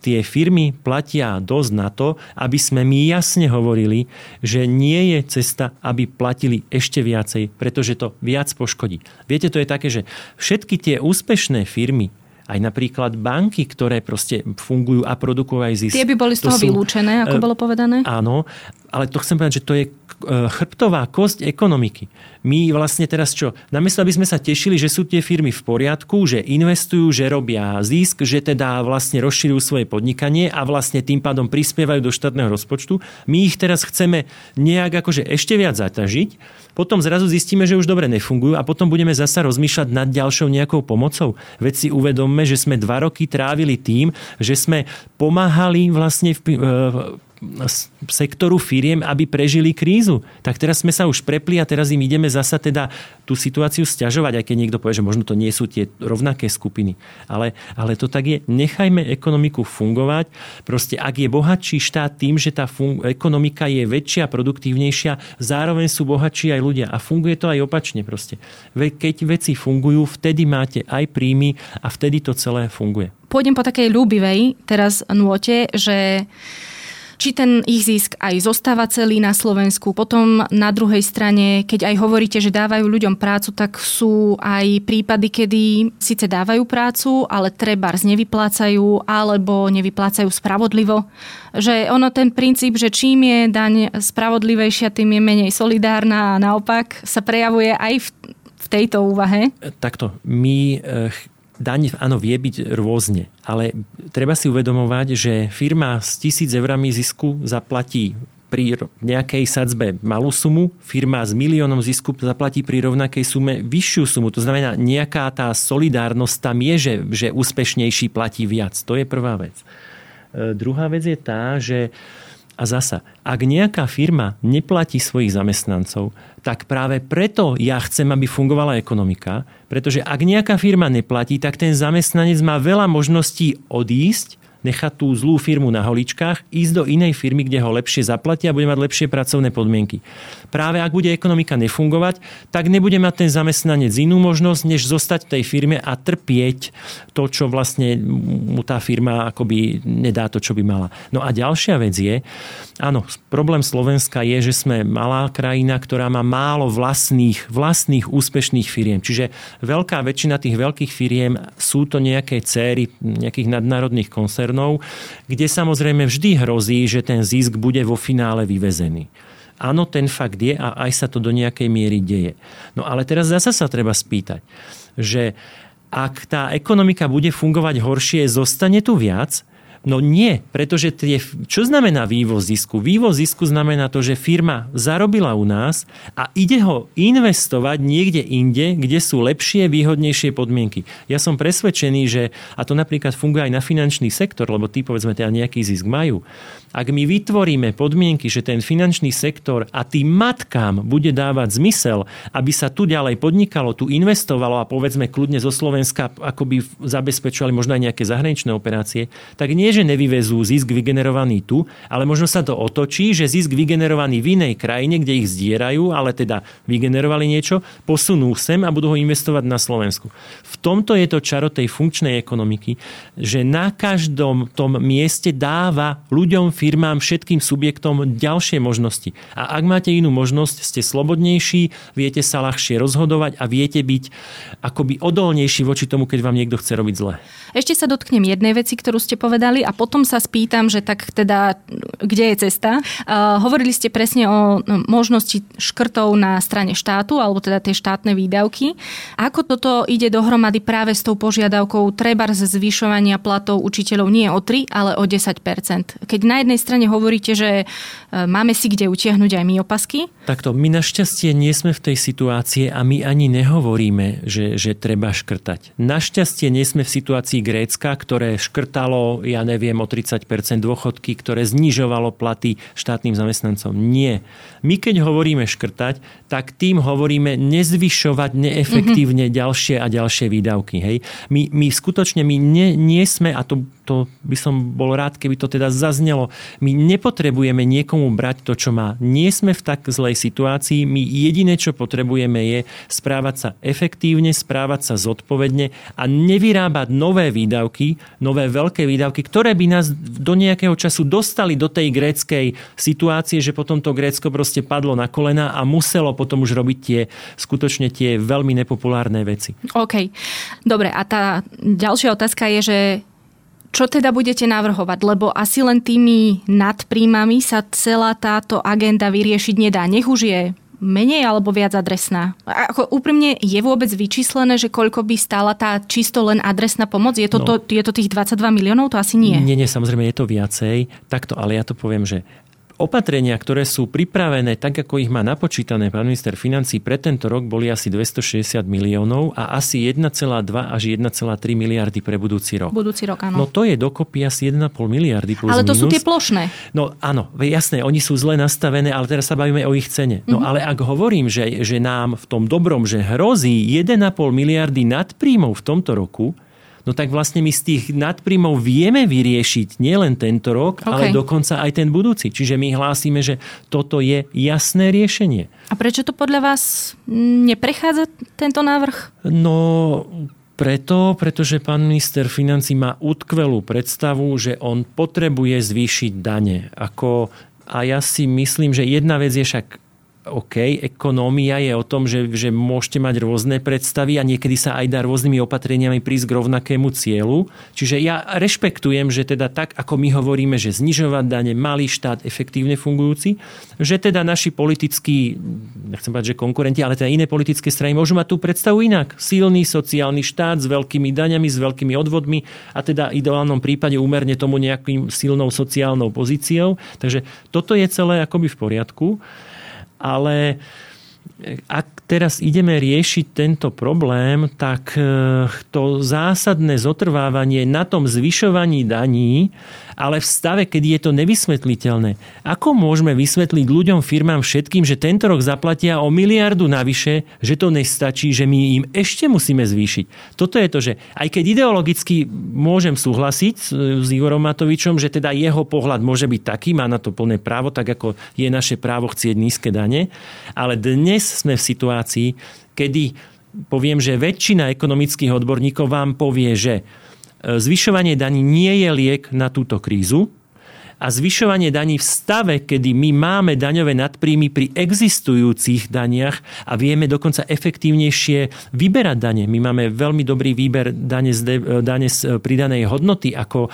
tie firmy platia dosť na to, aby sme my jasne hovorili, že nie je cesta, aby platili ešte viacej, pretože to viac poškodí. Viete, to je také, že všetky tie úspešné firmy, aj napríklad banky, ktoré proste fungujú a produkujú aj zisk. Tie by boli z toho vylúčené, ako bolo povedané? Áno, ale to chcem povedať, že to je chrbtová kosť ekonomiky. My vlastne teraz čo? Namiesto, aby sme sa tešili, že sú tie firmy v poriadku, že investujú, že robia zisk, že teda vlastne rozširujú svoje podnikanie a vlastne tým pádom prispievajú do štátneho rozpočtu. My ich teraz chceme nejak akože ešte viac zaťažiť. Potom zrazu zistíme, že už dobre nefungujú a potom budeme zasa rozmýšľať nad ďalšou nejakou pomocou. Veď si uvedomme, že sme 2 roky trávili tým, že sme pomáhali vlastne sektoru firiem, aby prežili krízu. Tak teraz sme sa už prepli a teraz im ideme zasa teda tú situáciu sťažovať, aj keď niekto povie, že možno to nie sú tie rovnaké skupiny. Ale to tak je. Nechajme ekonomiku fungovať. Proste ak je bohatší štát tým, že tá ekonomika je väčšia, produktívnejšia, zároveň sú bohatší aj ľudia. A funguje to aj opačne proste. Keď veci fungujú, vtedy máte aj príjmy a vtedy to celé funguje. Pôjdem po takej ľúbivej teraz nôte, že či ten ich zisk aj zostáva celý na Slovensku. Potom na druhej strane, keď aj hovoríte, že dávajú ľuďom prácu, tak sú aj prípady, kedy síce dávajú prácu, ale trebárs nevyplácajú alebo nevyplácajú spravodlivo. Že ono ten princíp, že čím je daň spravodlivejšia, tým je menej solidárna a naopak sa prejavuje aj v tejto úvahe. Takto, my daň, áno, vie byť rôzne, ale treba si uvedomovať, že firma s 1000 eurami zisku zaplatí pri nejakej sadzbe malú sumu, firma s 1 000 000 zisku zaplatí pri rovnakej sume vyššiu sumu. To znamená, nejaká tá solidárnosť tam je, že úspešnejší platí viac. To je prvá vec. Druhá vec je tá, že a zasa, ak nejaká firma neplatí svojich zamestnancov, tak práve preto ja chcem, aby fungovala ekonomika, pretože ak nejaká firma neplatí, tak ten zamestnanec má veľa možností odísť, nechať tú zlú firmu na holičkách, ísť do inej firmy, kde ho lepšie zaplatia a bude mať lepšie pracovné podmienky. Práve ak bude ekonomika nefungovať, tak nebude mať ten zamestnanec inú možnosť, než zostať v tej firme a trpieť to, čo vlastne mu tá firma akoby nedá to, čo by mala. No a ďalšia vec je, áno, problém Slovenska je, že sme malá krajina, ktorá má málo vlastných úspešných firiem. Čiže veľká väčšina tých veľkých firiem sú to nejaké céry nejakých nadnárodných koncernov, kde samozrejme vždy hrozí, že ten zisk bude vo finále vyvezený. Áno, ten fakt je a aj sa to do nejakej miery deje. No ale teraz zasa sa treba spýtať, že ak tá ekonomika bude fungovať horšie, zostane tu viac? No nie, pretože čo znamená vývoz zisku? Vývoz zisku znamená to, že firma zarobila u nás a ide ho investovať niekde inde, kde sú lepšie, výhodnejšie podmienky. Ja som presvedčený, že, a to napríklad funguje aj na finančný sektor, lebo tí povedzme teda nejaký zisk majú. Ak my vytvoríme podmienky, že ten finančný sektor a tým matkám bude dávať zmysel, aby sa tu ďalej podnikalo, tu investovalo a povedzme kľudne zo Slovenska akoby zabezpečovali možno aj nejaké zahraničné operácie, tak nie nie, že nevyvezú zisk vygenerovaný tu, ale možno sa to otočí, že zisk vygenerovaný v inej krajine, kde ich zdierajú, ale teda vygenerovali niečo, posunú sem a budú ho investovať na Slovensku. V tomto je to čaro tej funkčnej ekonomiky, že na každom tom mieste dáva ľuďom, firmám, všetkým subjektom ďalšie možnosti. A ak máte inú možnosť, ste slobodnejší, viete sa ľahšie rozhodovať a viete byť akoby odolnejší voči tomu, keď vám niekto chce robiť zle. Ešte sa dotknem jednej veci, ktorú ste povedali a potom sa spýtam, že tak teda, kde je cesta. Hovorili ste presne o možnosti škrtov na strane štátu, alebo teda tie štátne výdavky. Ako toto ide dohromady práve s tou požiadavkou trebárs zvyšovania platov učiteľov nie o 3, ale o 10%? Keď na jednej strane hovoríte, že máme si kde utiahnuť aj my opasky? Takto, my našťastie nie sme v tej situácii a my ani nehovoríme, že treba škrtať. Našťastie nie sme v situácii Grécka, ktoré škrtalo, ja neviem, o 30% dôchodky, ktoré znižovalo platy štátnym zamestnancom. Nie. My keď hovoríme škrtať, tak tým hovoríme nezvyšovať neefektívne ďalšie a ďalšie výdavky. Hej? My skutočne nie sme, a to by som bol rád, keby to teda zaznelo, my nepotrebujeme niekomu brať to, čo má. Nie sme v tak zlej situácii. My jediné, čo potrebujeme, je správať sa efektívne, správať sa zodpovedne a nevyrábať nové výdavky, nové veľké výdavky, ktoré by nás do nejakého času dostali do tej gréckej situácie, že potom to Grécko proste padlo na kolena a muselo potom už robiť skutočne tie veľmi nepopulárne veci. OK. Dobre, a tá ďalšia otázka je, že čo teda budete navrhovať? Lebo asi len tými nadpríjmami sa celá táto agenda vyriešiť nedá. Nech už je menej alebo viac adresná. Ako úprimne, je vôbec vyčíslené, že koľko by stála tá čisto len adresná pomoc? Je to tých 22 miliónov? To asi nie. Nie, samozrejme, je to viacej. Takto, ale ja to poviem, že opatrenia, ktoré sú pripravené, tak ako ich má napočítané pán minister financií, pre tento rok boli asi 260 miliónov a asi 1,2 až 1,3 miliardy pre budúci rok. Budúci rok, áno. No to je dokopy asi 1,5 miliardy plus minus. Ale to sú tie plošné. No áno, jasné, oni sú zle nastavené, ale teraz sa bavíme o ich cene. No ale ak hovorím, že nám v tom dobrom, že hrozí 1,5 miliardy nadpríjmov v tomto roku, no tak vlastne my z tých nadpríjmov vieme vyriešiť nielen tento rok, ale dokonca aj ten budúci. Čiže my hlásime, že toto je jasné riešenie. A prečo to podľa vás neprechádza tento návrh? No pretože pán minister financií má utkvelú predstavu, že on potrebuje zvýšiť dane. A ja si myslím, že jedna vec je však OK, ekonómia je o tom, že môžete mať rôzne predstavy a niekedy sa aj dá rôznymi opatreniami prísť k rovnakému cieľu. Čiže ja rešpektujem, že teda tak, ako my hovoríme, že znižovať dane, malý štát, efektívne fungujúci, že teda naši politickí, nechcem povedať, že konkurenti, ale teda iné politické strany môžu mať tú predstavu inak. Silný sociálny štát s veľkými daňami, s veľkými odvodmi a teda v ideálnom prípade úmerne tomu nejakým silnou sociálnou pozíciou. Takže toto je celé akoby v poriadku. Ale ak teraz ideme riešiť tento problém, tak to zásadné zotrvávanie na tom zvyšovaní daní, ale v stave, keď je to nevysvetliteľné. Ako môžeme vysvetliť ľuďom, firmám, všetkým, že tento rok zaplatia o miliardu navyše, že to nestačí, že my im ešte musíme zvýšiť? Toto je to, že aj keď ideologicky môžem súhlasiť s Igorom Matovičom, že teda jeho pohľad môže byť taký, má na to plné právo, tak ako je naše právo chcieť nízke dane, ale dnes sme v situácii, kedy poviem, že väčšina ekonomických odborníkov vám povie, že zvyšovanie daní nie je liek na túto krízu a zvyšovanie daní v stave, kedy my máme daňové nadpríjmy pri existujúcich daniach a vieme dokonca efektívnejšie vyberať dane. My máme veľmi dobrý výber dane z pridanej hodnoty, ako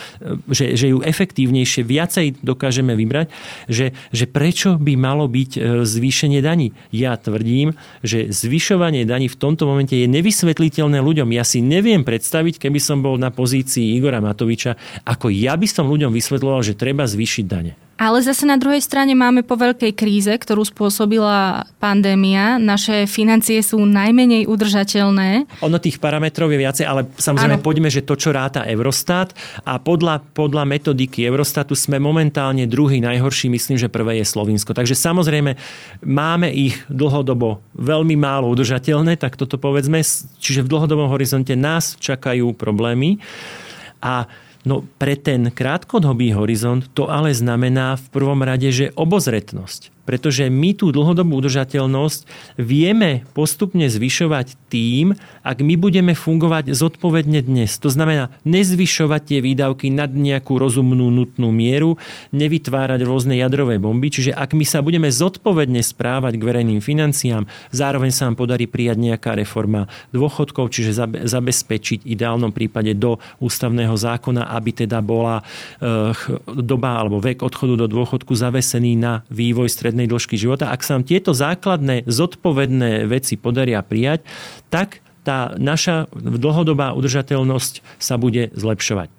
že ju efektívnejšie viacej dokážeme vybrať, že prečo by malo byť zvýšenie daní. Ja tvrdím, že zvyšovanie daní v tomto momente je nevysvetliteľné ľuďom. Ja si neviem predstaviť, keby som bol na pozícii Igora Matoviča, ako ja by som ľuďom vysvetľoval, že treba zvýšiť dane. Ale zase na druhej strane máme po veľkej kríze, ktorú spôsobila pandémia. Naše financie sú najmenej udržateľné. Ono tých parametrov je viacej, ale samozrejme poďme, že to, čo ráta Eurostat a podľa metodiky Eurostatu sme momentálne druhý najhorší, myslím, že prvé je Slovinsko. Takže samozrejme máme ich dlhodobo veľmi málo udržateľné, tak toto povedzme. Čiže v dlhodobom horizonte nás čakajú problémy a No pre ten krátkodobý horizont to ale znamená v prvom rade, že obozretnosť. Pretože my tú dlhodobú udržateľnosť vieme postupne zvyšovať tým, ak my budeme fungovať zodpovedne dnes. To znamená nezvyšovať tie výdavky nad nejakú rozumnú nutnú mieru, nevytvárať rôzne jadrové bomby. Čiže ak my sa budeme zodpovedne správať k verejným financiám, zároveň sa nám podarí prijať nejaká reforma dôchodkov, čiže zabezpečiť v ideálnom prípade do ústavného zákona, aby teda bola doba alebo vek odchodu do dôchodku zavesený na vývoj strednej dĺžky života. Ak sa nám tieto základné zodpovedné veci podaria prijať, tak tá naša dlhodobá udržateľnosť sa bude zlepšovať.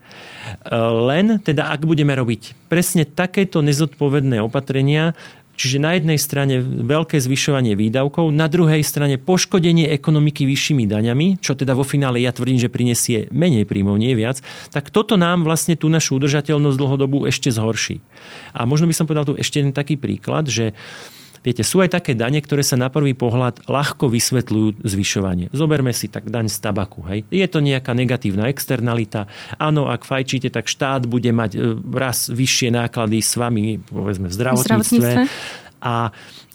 Len teda ak budeme robiť presne takéto nezodpovedné opatrenia, čiže na jednej strane veľké zvyšovanie výdavkov, na druhej strane poškodenie ekonomiky vyššími daňami, čo teda vo finále ja tvrdím, že prinesie menej príjmov, nie viac, tak toto nám vlastne tú našu udržateľnosť dlhodobú ešte zhorší. A možno by som povedal tu ešte jeden taký príklad, že viete, sú aj také dane, ktoré sa na prvý pohľad ľahko vysvetľujú zvyšovanie. Zoberme si tak daň z tabaku. Hej. Je to nejaká negatívna externalita. Áno, ak fajčíte, tak štát bude mať raz vyššie náklady s vami, povedzme, v zdravotníctve.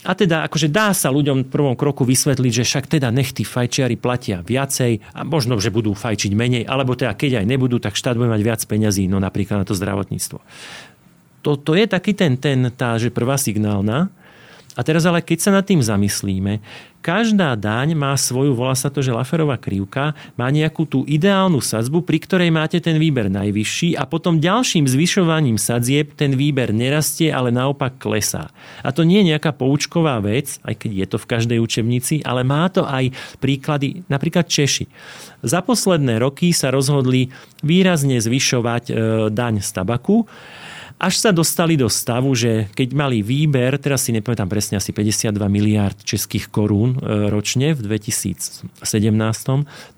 A teda akože dá sa ľuďom v prvom kroku vysvetliť, že však teda nech tí fajčiari platia viacej a možno, že budú fajčiť menej, alebo teda keď aj nebudú, tak štát bude mať viac peňazí, no napríklad na to zdravotníctvo. To je taký tá, že prvá signálna. A teraz ale keď sa nad tým zamyslíme, každá daň má svoju, volá sa to, že Lafferová krivka, má nejakú tú ideálnu sadzbu, pri ktorej máte ten výber najvyšší a potom ďalším zvyšovaním sadzieb ten výber nerastie, ale naopak klesá. A to nie je nejaká poučková vec, aj keď je to v každej učebnici, ale má to aj príklady, napríklad Češi. Za posledné roky sa rozhodli výrazne zvyšovať daň z tabaku, až sa dostali do stavu, že keď mali výber, teraz si nepamätám presne, asi 52 miliárd českých korún ročne v 2017,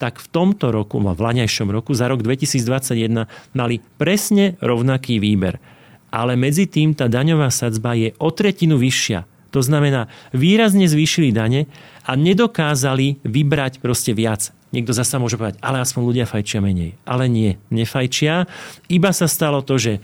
tak v tomto roku, v laňajšom roku, za rok 2021 mali presne rovnaký výber. Ale medzi tým tá daňová sadzba je o tretinu vyššia. To znamená, výrazne zvýšili dane a nedokázali vybrať proste viac. Niekto zasa môže povedať, ale aspoň ľudia fajčia menej. Ale nie, nefajčia. Iba sa stalo to, že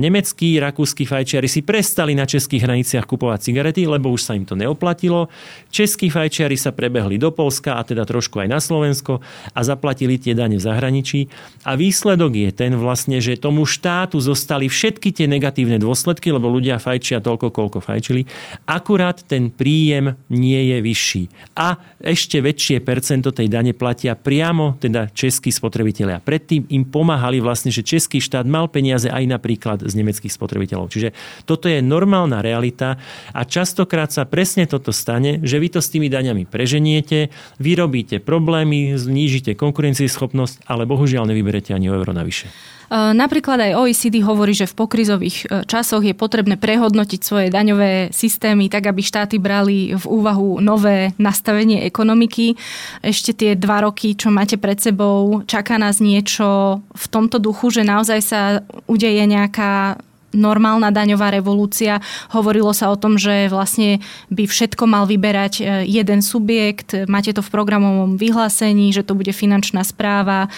nemeckí, rakúski fajčiari si prestali na českých hraniciach kupovať cigarety, lebo už sa im to neoplatilo. Českí fajčiari sa prebehli do Poľska a teda trošku aj na Slovensko a zaplatili tie dane v zahraničí. A výsledok je ten vlastne, že tomu štátu zostali všetky tie negatívne dôsledky, lebo ľudia fajčia toľko, koľko fajčili. Akurát ten príjem nie je vyšší. A ešte väčšie percento tej dane platia priamo teda českí spotrebitelia. Predtým im pomáhali vlastne, že český štát mal peniaze aj napríklad z nemeckých spotrebiteľov. Čiže toto je normálna realita a častokrát sa presne toto stane, že vy to s tými daňami preženiete, vyrobíte problémy, znížite konkurencieschopnosť, ale bohužiaľ nevyberete ani euro navyše. Napríklad aj OECD hovorí, že v pokrizových časoch je potrebné prehodnotiť svoje daňové systémy tak, aby štáty brali v úvahu nové nastavenie ekonomiky. Ešte tie 2 roky, čo máte pred sebou, čaká nás niečo v tomto duchu, že naozaj sa udeje nejaká normálna daňová revolúcia. Hovorilo sa o tom, že vlastne by všetko mal vyberať jeden subjekt. Máte to v programovom vyhlásení, že to bude finančná správa.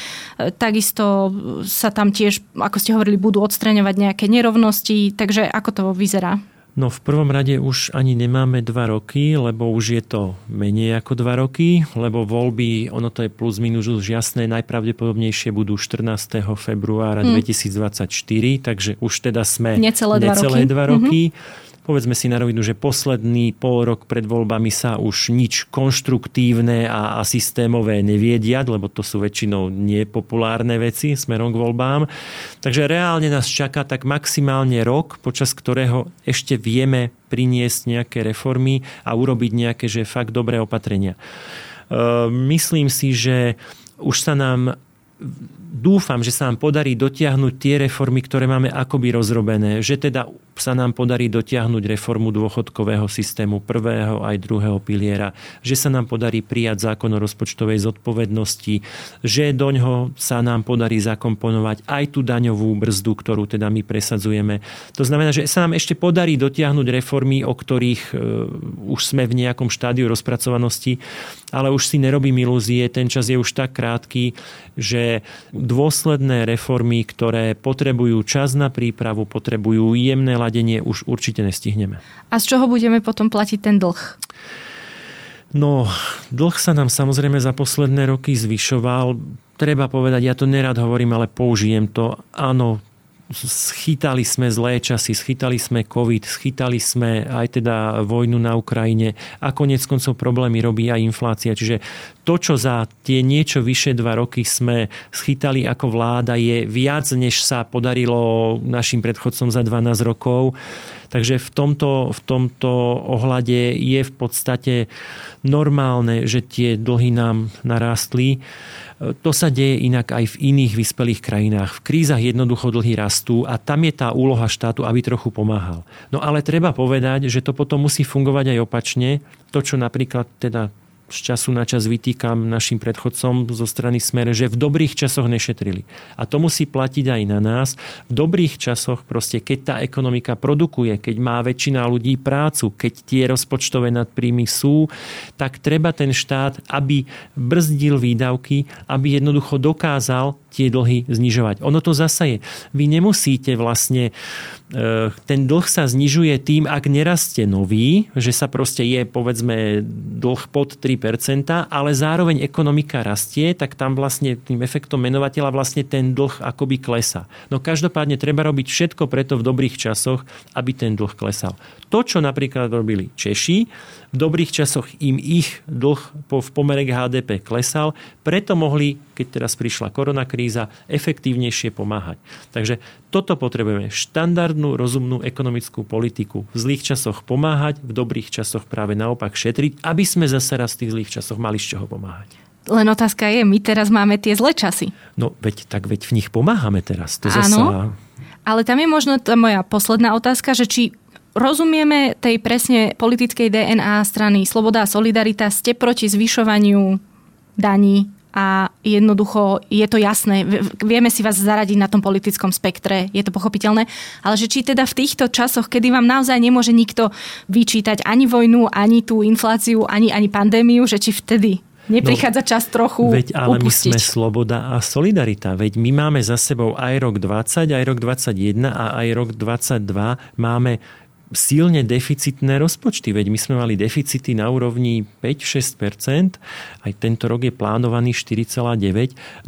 Takisto sa tam tiež, ako ste hovorili, budú odstraňovať nejaké nerovnosti. Takže ako to vyzerá? No v prvom rade už ani nemáme 2 roky, lebo už je to menej ako 2 roky, lebo voľby, ono to je plus minus už jasné, najpravdepodobnejšie budú 14. februára 2024, takže už teda sme necelé 2 roky. Povedzme si na rovinu, že posledný pol rok pred voľbami sa už nič konštruktívne a systémové nevedia, lebo to sú väčšinou nepopulárne veci smerom k voľbám. Takže reálne nás čaká tak maximálne rok, počas ktorého ešte vieme priniesť nejaké reformy a urobiť nejaké, že fakt dobré opatrenia. Myslím si, že už sa nám... Dúfam, že sa nám podarí dotiahnuť tie reformy, ktoré máme akoby rozrobené. Že teda sa nám podarí dotiahnuť reformu dôchodkového systému 1. aj 2. piliera. Že sa nám podarí prijať zákon o rozpočtovej zodpovednosti. Že doňho sa nám podarí zakomponovať aj tú daňovú brzdu, ktorú teda my presadzujeme. To znamená, že sa nám ešte podarí dotiahnuť reformy, o ktorých už sme v nejakom štádiu rozpracovanosti. Ale už si nerobím ilúzie. Ten čas je už tak krátky, že dôsledné reformy, ktoré potrebujú čas na prípravu, potrebujú jemné ladenie, už určite nestihneme. A z čoho budeme potom platiť ten dlh? No, dlh sa nám samozrejme za posledné roky zvyšoval. Treba povedať, ja to nerad hovorím, ale použijem to. Áno, schytali sme zlé časy, schytali sme COVID, schytali sme aj teda vojnu na Ukrajine a konec koncov problémy robí aj inflácia. Čiže to, čo za tie niečo vyše 2 roky sme schytali ako vláda, je viac, než sa podarilo našim predchodcom za 12 rokov. Takže v tomto ohľade je v podstate normálne, že tie dlhy nám narástli. To sa deje inak aj v iných vyspelých krajinách. V krízach jednoducho dlhy rastú a tam je tá úloha štátu, aby trochu pomáhal. No ale treba povedať, že to potom musí fungovať aj opačne. To, čo napríklad teda z času na čas vytýkam našim predchodcom zo strany Smer, že v dobrých časoch nešetrili. A to musí platiť aj na nás. V dobrých časoch proste, keď tá ekonomika produkuje, keď má väčšina ľudí prácu, keď tie rozpočtové nadpríjmy sú, tak treba ten štát, aby brzdil výdavky, aby jednoducho dokázal tie dlhy znižovať. Ono to zasa je. Vy nemusíte vlastne, ten dlh sa znižuje tým, ak nerastie nový, že sa proste je, povedzme, dlh pod 3%, ale zároveň ekonomika rastie, tak tam vlastne tým efektom menovateľa vlastne ten dlh akoby klesá. No každopádne treba robiť všetko preto v dobrých časoch, aby ten dlh klesal. To, čo napríklad robili Češi, v dobrých časoch im ich dlh v pomere k HDP klesal, preto mohli, keď teraz prišla koronakríza, efektívnejšie pomáhať. Takže toto potrebujeme. Štandardnú, rozumnú ekonomickú politiku. V zlých časoch pomáhať, v dobrých časoch práve naopak šetriť, aby sme zase raz v tých zlých časoch mali z čoho pomáhať. Len otázka je, my teraz máme tie zlé časy. No veď v nich pomáhame teraz. To áno, zasa... ale tam je možno tá moja posledná otázka, že či rozumieme tej presne politickej DNA strany Sloboda a solidarita, ste proti zvyšovaniu daní a jednoducho je to jasné. Vieme si vás zaradiť na tom politickom spektre, je to pochopiteľné, ale že či teda v týchto časoch, kedy vám naozaj nemôže nikto vyčítať ani vojnu, ani tú infláciu, ani pandémiu, že či vtedy... Neprichádza čas trochu upustiť. Ale my sme Sloboda a solidarita. Veď my máme za sebou aj rok 20, aj rok 21 a aj rok 22 máme silne deficitné rozpočty. Veď my sme mali deficity na úrovni 5-6%. Aj tento rok je plánovaný 4,9%.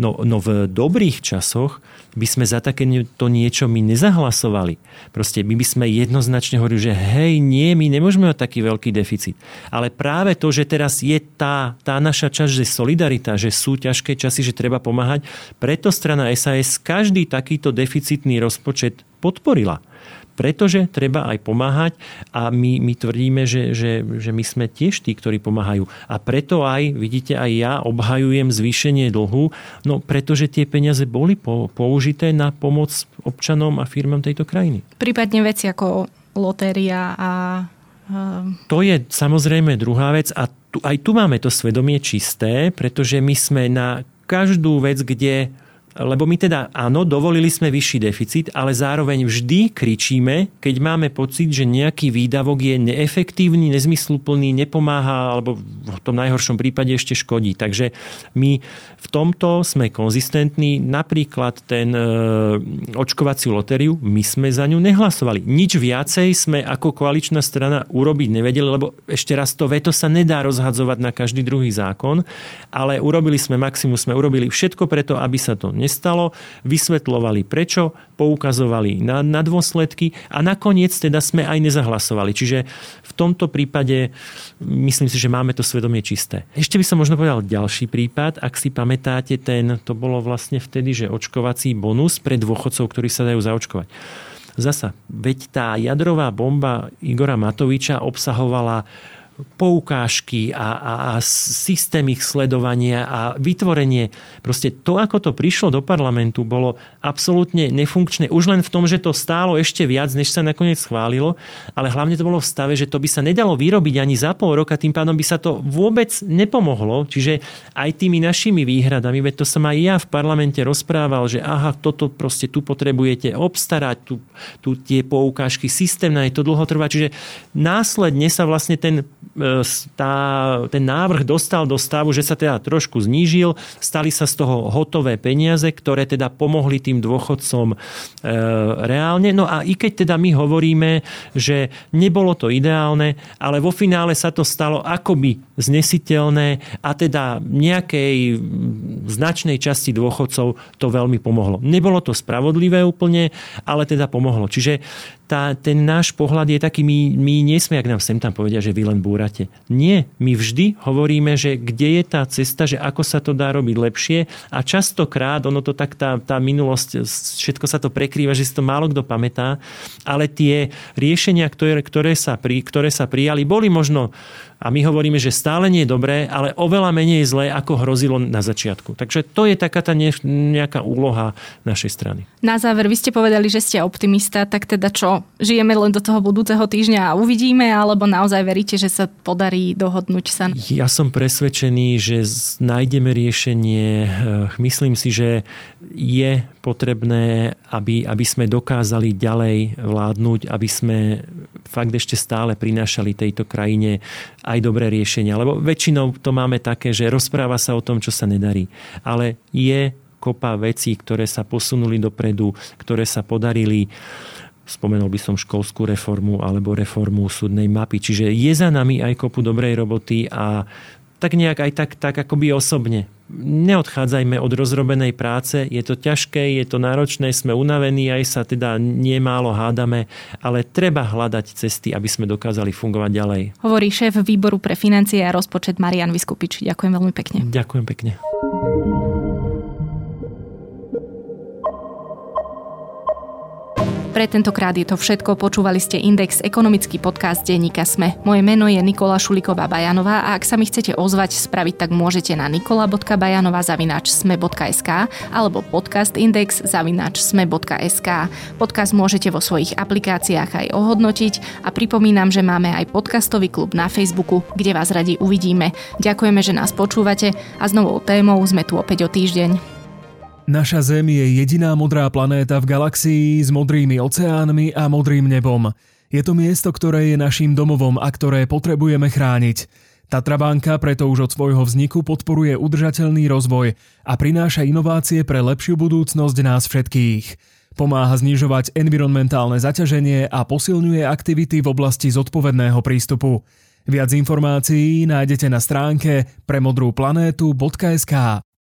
No v dobrých časoch by sme za takéto niečo my nezahlasovali. Proste my by sme jednoznačne hovorili, že hej, nie, my nemôžeme mať taký veľký deficit. Ale práve to, že teraz je tá naša časť, že solidarita, že sú ťažké časy, že treba pomáhať, preto strana SAS každý takýto deficitný rozpočet podporila. Pretože treba aj pomáhať a my tvrdíme, že my sme tiež tí, ktorí pomáhajú. A preto aj, vidíte, aj ja obhajujem zvýšenie dlhu, no pretože tie peniaze boli použité na pomoc občanom a firmám tejto krajiny. Prípadne veci ako lotéria a... To je samozrejme druhá vec a aj tu máme to svedomie čisté, pretože my sme na každú vec, kde... Lebo my teda, áno, dovolili sme vyšší deficit, ale zároveň vždy kričíme, keď máme pocit, že nejaký výdavok je neefektívny, nezmysluplný, nepomáha, alebo v tom najhoršom prípade ešte škodí. Takže my v tomto sme konzistentní. Napríklad ten očkovaciu lotériu, my sme za ňu nehlasovali. Nič viacej sme ako koaličná strana urobiť nevedeli, lebo ešte raz to veto sa nedá rozhadzovať na každý druhý zákon, ale urobili sme maximum, sme urobili všetko preto, aby sa to nestalo, vysvetľovali prečo, poukazovali na dôsledky a nakoniec teda sme aj nezahlasovali. Čiže v tomto prípade myslím si, že máme to svedomie čisté. Ešte by som možno povedal ďalší prípad, ak si pamätáte, to bolo vlastne vtedy, že očkovací bonus pre dôchodcov, ktorí sa dajú zaočkovať. Zasa, veď tá jadrová bomba Igora Matoviča obsahovala poukážky a systém ich sledovania a vytvorenie. Proste to, ako to prišlo do parlamentu, bolo absolútne nefunkčné. Už len v tom, že to stálo ešte viac, než sa nakoniec schválilo, ale hlavne to bolo v stave, že to by sa nedalo vyrobiť ani za pol roka, tým pádom by sa to vôbec nepomohlo. Čiže aj tými našimi výhradami, veď to som aj ja v parlamente rozprával, že aha, toto proste tu potrebujete obstarať, tu tie poukážky, systém na to dlho trvá. Čiže následne sa vlastne ten ten návrh dostal do stavu, že sa teda trošku znížil, stali sa z toho hotové peniaze, ktoré teda pomohli tým dôchodcom reálne. No a i keď teda my hovoríme, že nebolo to ideálne, ale vo finále sa to stalo akoby znesiteľné a teda nejakej značnej časti dôchodcov to veľmi pomohlo. Nebolo to spravodlivé úplne, ale teda pomohlo. Čiže ten náš pohľad je taký, my nie sme, ak nám sem tam povedia, že vy len búrate. Nie, my vždy hovoríme, že kde je tá cesta, že ako sa to dá robiť lepšie a častokrát, ono to tak tá minulosť, všetko sa to prekrýva, že si to málo kto pamätá, ale tie riešenia, ktoré sa prijali, boli možno, a my hovoríme, že stále nie je dobré, ale oveľa menej zlé, ako hrozilo na začiatku. Takže to je taká tá nejaká úloha našej strany. Na záver, vy ste povedali, že ste optimista, tak teda čo? Žijeme len do toho budúceho týždňa a uvidíme, alebo naozaj veríte, že sa podarí dohodnúť sa? Ja som presvedčený, že nájdeme riešenie. Myslím si, že je potrebné, aby sme dokázali ďalej vládnuť, aby sme fakt ešte stále prinášali tejto krajine aj dobré riešenia. Lebo väčšinou to máme také, že rozpráva sa o tom, čo sa nedarí. Ale je kopa vecí, ktoré sa posunuli dopredu, ktoré sa podarili. Spomenul by som školskú reformu alebo reformu súdnej mapy. Čiže je za nami aj kopu dobrej roboty a tak nejak aj tak akoby osobne. Neodchádzajme od rozrobenej práce. Je to ťažké, je to náročné, sme unavení, aj sa teda nemálo hádame, ale treba hľadať cesty, aby sme dokázali fungovať ďalej. Hovorí šéf výboru pre financie a rozpočet Marian Viskupič. Ďakujem veľmi pekne. Ďakujem pekne. Pre tentokrát je to všetko. Počúvali ste Index, ekonomický podcast denníka SME. Moje meno je Nikola Šulíková-Bajanová a ak sa mi chcete ozvať, spraviť tak môžete na nikola.bajanova@sme.sk alebo podcastindex@sme.sk. Podcast môžete vo svojich aplikáciách aj ohodnotiť a pripomínam, že máme aj podcastový klub na Facebooku, kde vás radi uvidíme. Ďakujeme, že nás počúvate a s novou témou sme tu opäť o týždeň. Naša Zem je jediná modrá planéta v galaxii s modrými oceánmi a modrým nebom. Je to miesto, ktoré je naším domovom a ktoré potrebujeme chrániť. Tatra banka preto už od svojho vzniku podporuje udržateľný rozvoj a prináša inovácie pre lepšiu budúcnosť nás všetkých. Pomáha znižovať environmentálne zaťaženie a posilňuje aktivity v oblasti zodpovedného prístupu. Viac informácií nájdete na stránke premodruplanetu.sk.